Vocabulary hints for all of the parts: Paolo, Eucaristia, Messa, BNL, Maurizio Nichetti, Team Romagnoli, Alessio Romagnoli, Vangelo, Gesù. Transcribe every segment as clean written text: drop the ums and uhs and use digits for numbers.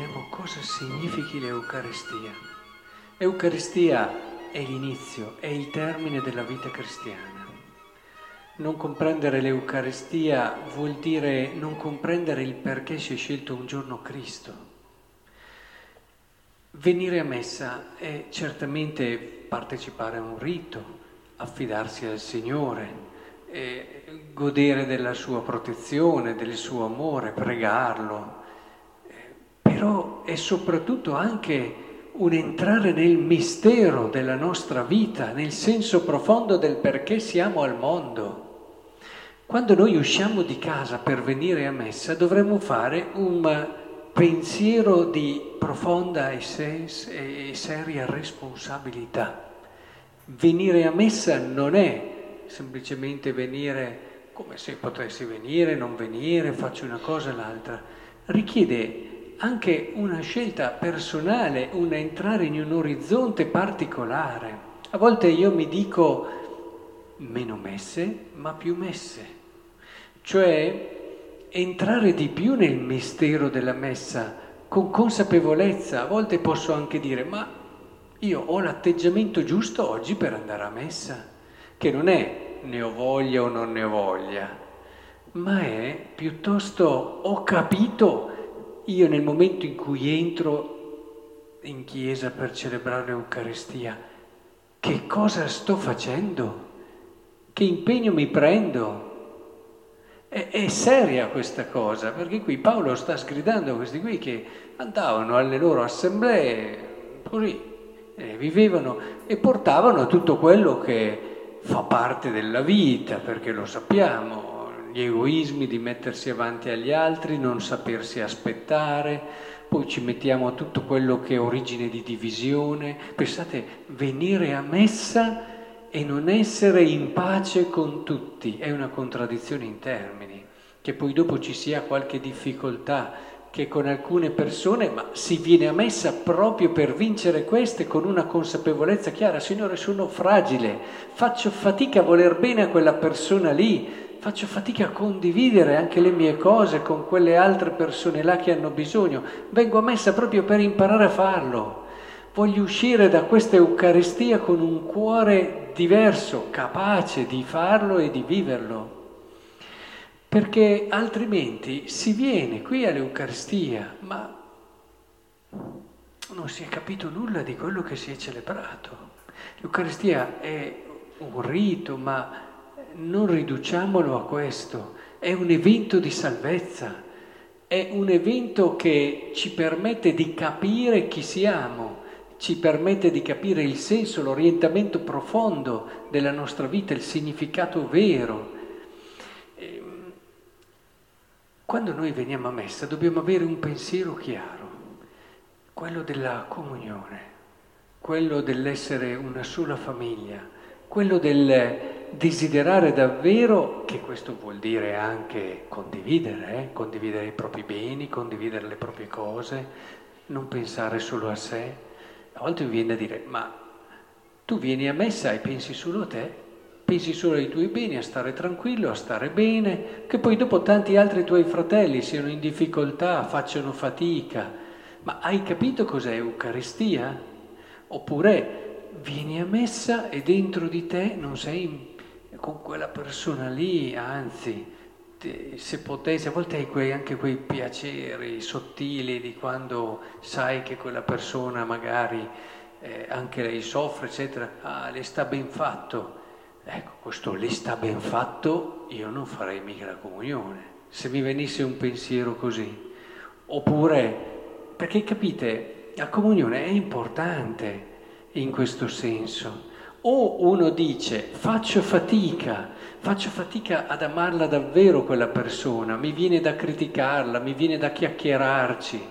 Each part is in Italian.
vediamo cosa significhi l'Eucaristia. L'Eucaristia è l'inizio, è il termine della vita cristiana. Non comprendere l'Eucaristia vuol dire non comprendere il perché si è scelto un giorno Cristo. Venire a Messa è certamente partecipare a un rito, affidarsi al Signore, godere della sua protezione, del suo amore, pregarlo, però è soprattutto anche un entrare nel mistero della nostra vita, nel senso profondo del perché siamo al mondo. Quando noi usciamo di casa per venire a Messa dovremmo fare un pensiero di profonda e seria responsabilità. Venire a Messa non è semplicemente venire come se potessi venire, non venire, faccio una cosa o l'altra. Richiede anche una scelta personale, un entrare in un orizzonte particolare. A volte io mi dico meno messe ma più messe, cioè entrare di più nel mistero della messa con consapevolezza. A volte posso anche dire ma io ho l'atteggiamento giusto oggi per andare a messa, che non è ne ho voglia o non ne ho voglia, ma è piuttosto ho capito io nel momento in cui entro in chiesa per celebrare l'Eucaristia che cosa sto facendo, che impegno mi prendo. È seria questa cosa, perché qui Paolo sta sgridando questi qui che andavano alle loro assemblee così, vivevano e portavano tutto quello che fa parte della vita, perché lo sappiamo, gli egoismi di mettersi avanti agli altri, non sapersi aspettare, poi ci mettiamo tutto quello che è origine di divisione. Pensate, venire a messa e non essere in pace con tutti è una contraddizione in termini, che poi dopo ci sia qualche difficoltà che con alcune persone, ma si viene a messa proprio per vincere queste con una consapevolezza chiara. Signore, sono fragile, faccio fatica a voler bene a quella persona lì, faccio fatica a condividere anche le mie cose con quelle altre persone là che hanno bisogno, vengo a messa proprio per imparare a farlo. Voglio uscire da questa Eucaristia con un cuore diverso, capace di farlo e di viverlo, perché altrimenti si viene qui all'Eucaristia ma non si è capito nulla di quello che si è celebrato. L'Eucaristia è un rito, ma non riduciamolo a questo, è un evento di salvezza, è un evento che ci permette di capire chi siamo, ci permette di capire il senso, l'orientamento profondo della nostra vita, il significato vero. Quando noi veniamo a Messa dobbiamo avere un pensiero chiaro, quello della comunione, quello dell'essere una sola famiglia, quello del desiderare davvero, che questo vuol dire anche condividere, condividere i propri beni, condividere le proprie cose, non pensare solo a sé. A volte mi viene a dire, ma tu vieni a Messa e pensi solo a te? Pensi solo ai tuoi beni, a stare tranquillo, a stare bene, che poi dopo tanti altri tuoi fratelli siano in difficoltà, facciano fatica. Ma hai capito cos'è Eucaristia? Oppure vieni a messa e dentro di te non sei con quella persona lì, anzi, se potessi, a volte hai anche quei piaceri sottili di quando sai che quella persona magari anche lei soffre, eccetera, le sta ben fatto. Ecco, questo le sta ben fatto, io non farei mica la comunione, se mi venisse un pensiero così. Oppure, perché capite, la comunione è importante in questo senso. O uno dice, faccio fatica ad amarla davvero quella persona, mi viene da criticarla, mi viene da chiacchierarci,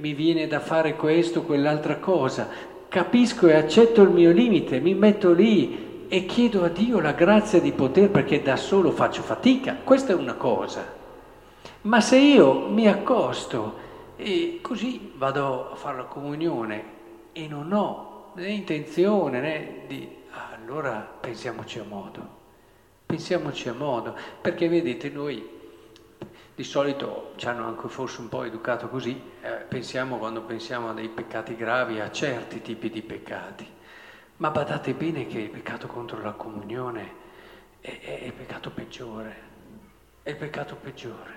mi viene da fare questo, quell'altra cosa, capisco e accetto il mio limite, mi metto lì, e chiedo a Dio la grazia di poter, perché da solo faccio fatica, questa è una cosa. Ma se io mi accosto e così vado a fare la comunione e non ho né intenzione né di... allora pensiamoci a modo, perché vedete noi Di solito ci hanno anche forse un po' educato così, pensiamo quando pensiamo a dei peccati gravi, a certi tipi di peccati, ma badate bene che il peccato contro la comunione è il peccato peggiore, è il peccato peggiore.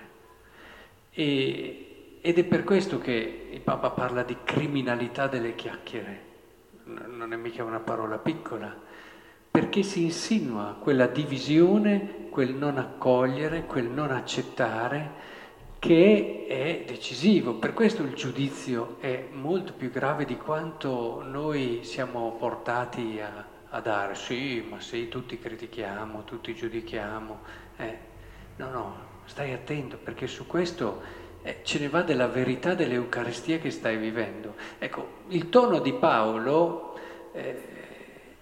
Ed è per questo che il Papa parla di criminalità delle chiacchiere, non è mica una parola piccola, perché si insinua quella divisione, quel non accogliere, quel non accettare che è decisivo. Per questo il giudizio è molto più grave di quanto noi siamo portati a dare. Sì, ma sì, tutti critichiamo, tutti giudichiamo. No, stai attento, perché su questo ce ne va della verità dell'Eucaristia che stai vivendo. Ecco, il tono di Paolo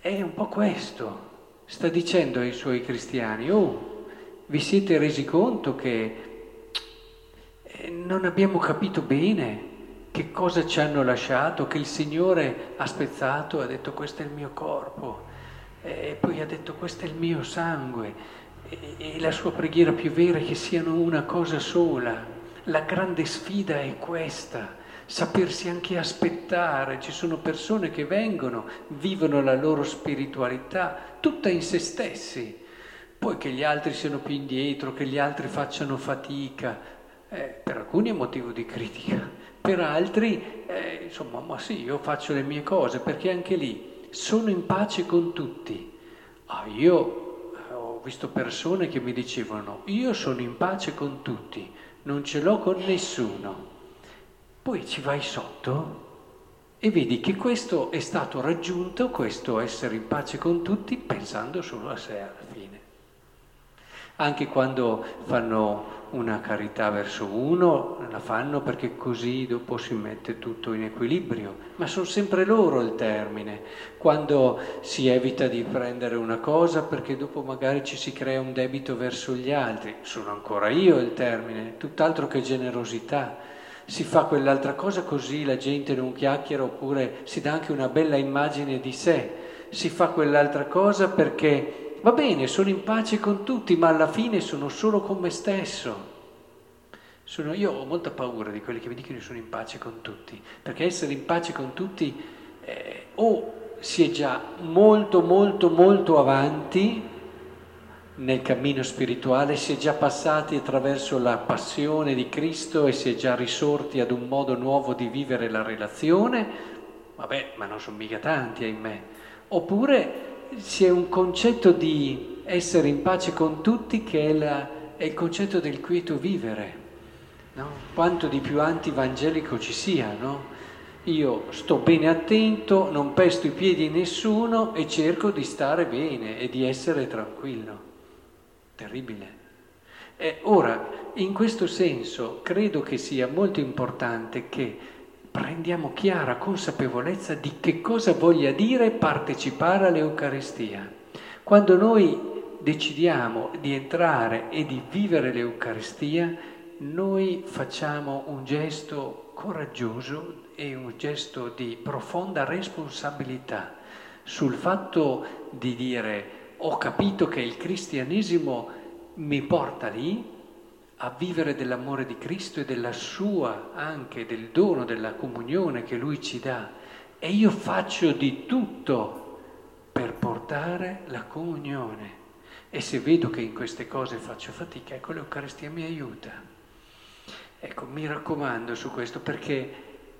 è un po' questo, sta dicendo ai suoi cristiani: oh, vi siete resi conto che non abbiamo capito bene che cosa ci hanno lasciato, che il Signore ha spezzato, ha detto questo è il mio corpo, e poi ha detto questo è il mio sangue, e la sua preghiera più vera è che siano una cosa sola. La grande sfida è questa, sapersi anche aspettare. Ci sono persone che vengono, vivono la loro spiritualità tutta in se stessi, poi che gli altri siano più indietro, che gli altri facciano fatica, per alcuni è motivo di critica, per altri insomma, ma sì, io faccio le mie cose, perché anche lì sono in pace con tutti. Io ho visto persone che mi dicevano: io sono in pace con tutti, non ce l'ho con nessuno. Poi ci vai sotto e vedi che questo è stato raggiunto, questo essere in pace con tutti, pensando solo a sé alla fine. Anche quando fanno una carità verso uno, la fanno perché così dopo si mette tutto in equilibrio, ma sono sempre loro il termine. Quando si evita di prendere una cosa perché dopo magari ci si crea un debito verso gli altri, sono ancora io il termine, tutt'altro che generosità. Si fa quell'altra cosa così la gente non chiacchiera, oppure si dà anche una bella immagine di sé, si fa quell'altra cosa perché va bene, sono in pace con tutti, ma alla fine sono solo con me stesso. Io ho molta paura di quelli che mi dicono sono in pace con tutti, perché essere in pace con tutti o si è già molto molto molto avanti nel cammino spirituale, si è già passati attraverso la passione di Cristo e si è già risorti ad un modo nuovo di vivere la relazione, vabbè, ma non sono mica tanti, ahimè. Oppure si è un concetto di essere in pace con tutti che è il concetto del quieto vivere, no? Quanto di più antivangelico ci sia, no? Io sto bene attento, non pesto i piedi di nessuno e cerco di stare bene e di essere tranquillo. Terribile. Ora, in questo senso, credo che sia molto importante che prendiamo chiara consapevolezza di che cosa voglia dire partecipare all'Eucaristia. Quando noi decidiamo di entrare e di vivere l'Eucaristia, noi facciamo un gesto coraggioso e un gesto di profonda responsabilità sul fatto di dire: ho capito che il cristianesimo mi porta lì a vivere dell'amore di Cristo e della sua, anche del dono della comunione che Lui ci dà, e io faccio di tutto per portare la comunione, e se vedo che in queste cose faccio fatica, ecco, l'Eucaristia mi aiuta. Ecco, mi raccomando su questo, perché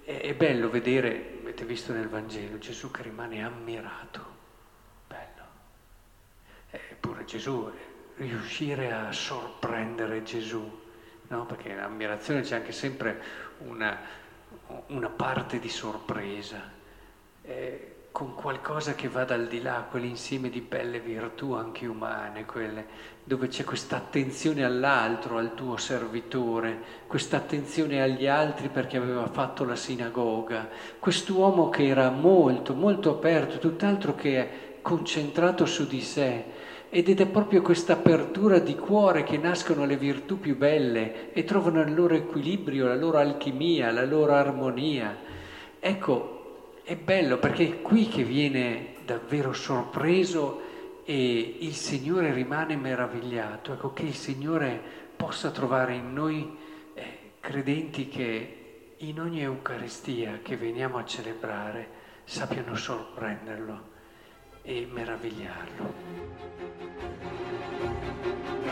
è bello vedere, avete visto nel Vangelo, Gesù che rimane ammirato. Eppure Gesù, riuscire a sorprendere Gesù, no? Perché in ammirazione c'è anche sempre una parte di sorpresa, con qualcosa che vada al di là, quell'insieme di belle virtù anche umane, quelle dove c'è questa attenzione all'altro, al tuo servitore, questa attenzione agli altri perché aveva fatto la sinagoga, quest'uomo che era molto, molto aperto, tutt'altro che concentrato su di sé, ed è proprio questa apertura di cuore che nascono le virtù più belle e trovano il loro equilibrio, la loro alchimia, la loro armonia. Ecco, è bello perché è qui che viene davvero sorpreso e il Signore rimane meravigliato. Ecco, che il Signore possa trovare in noi credenti che in ogni Eucaristia che veniamo a celebrare sappiano sorprenderlo e meravigliarlo.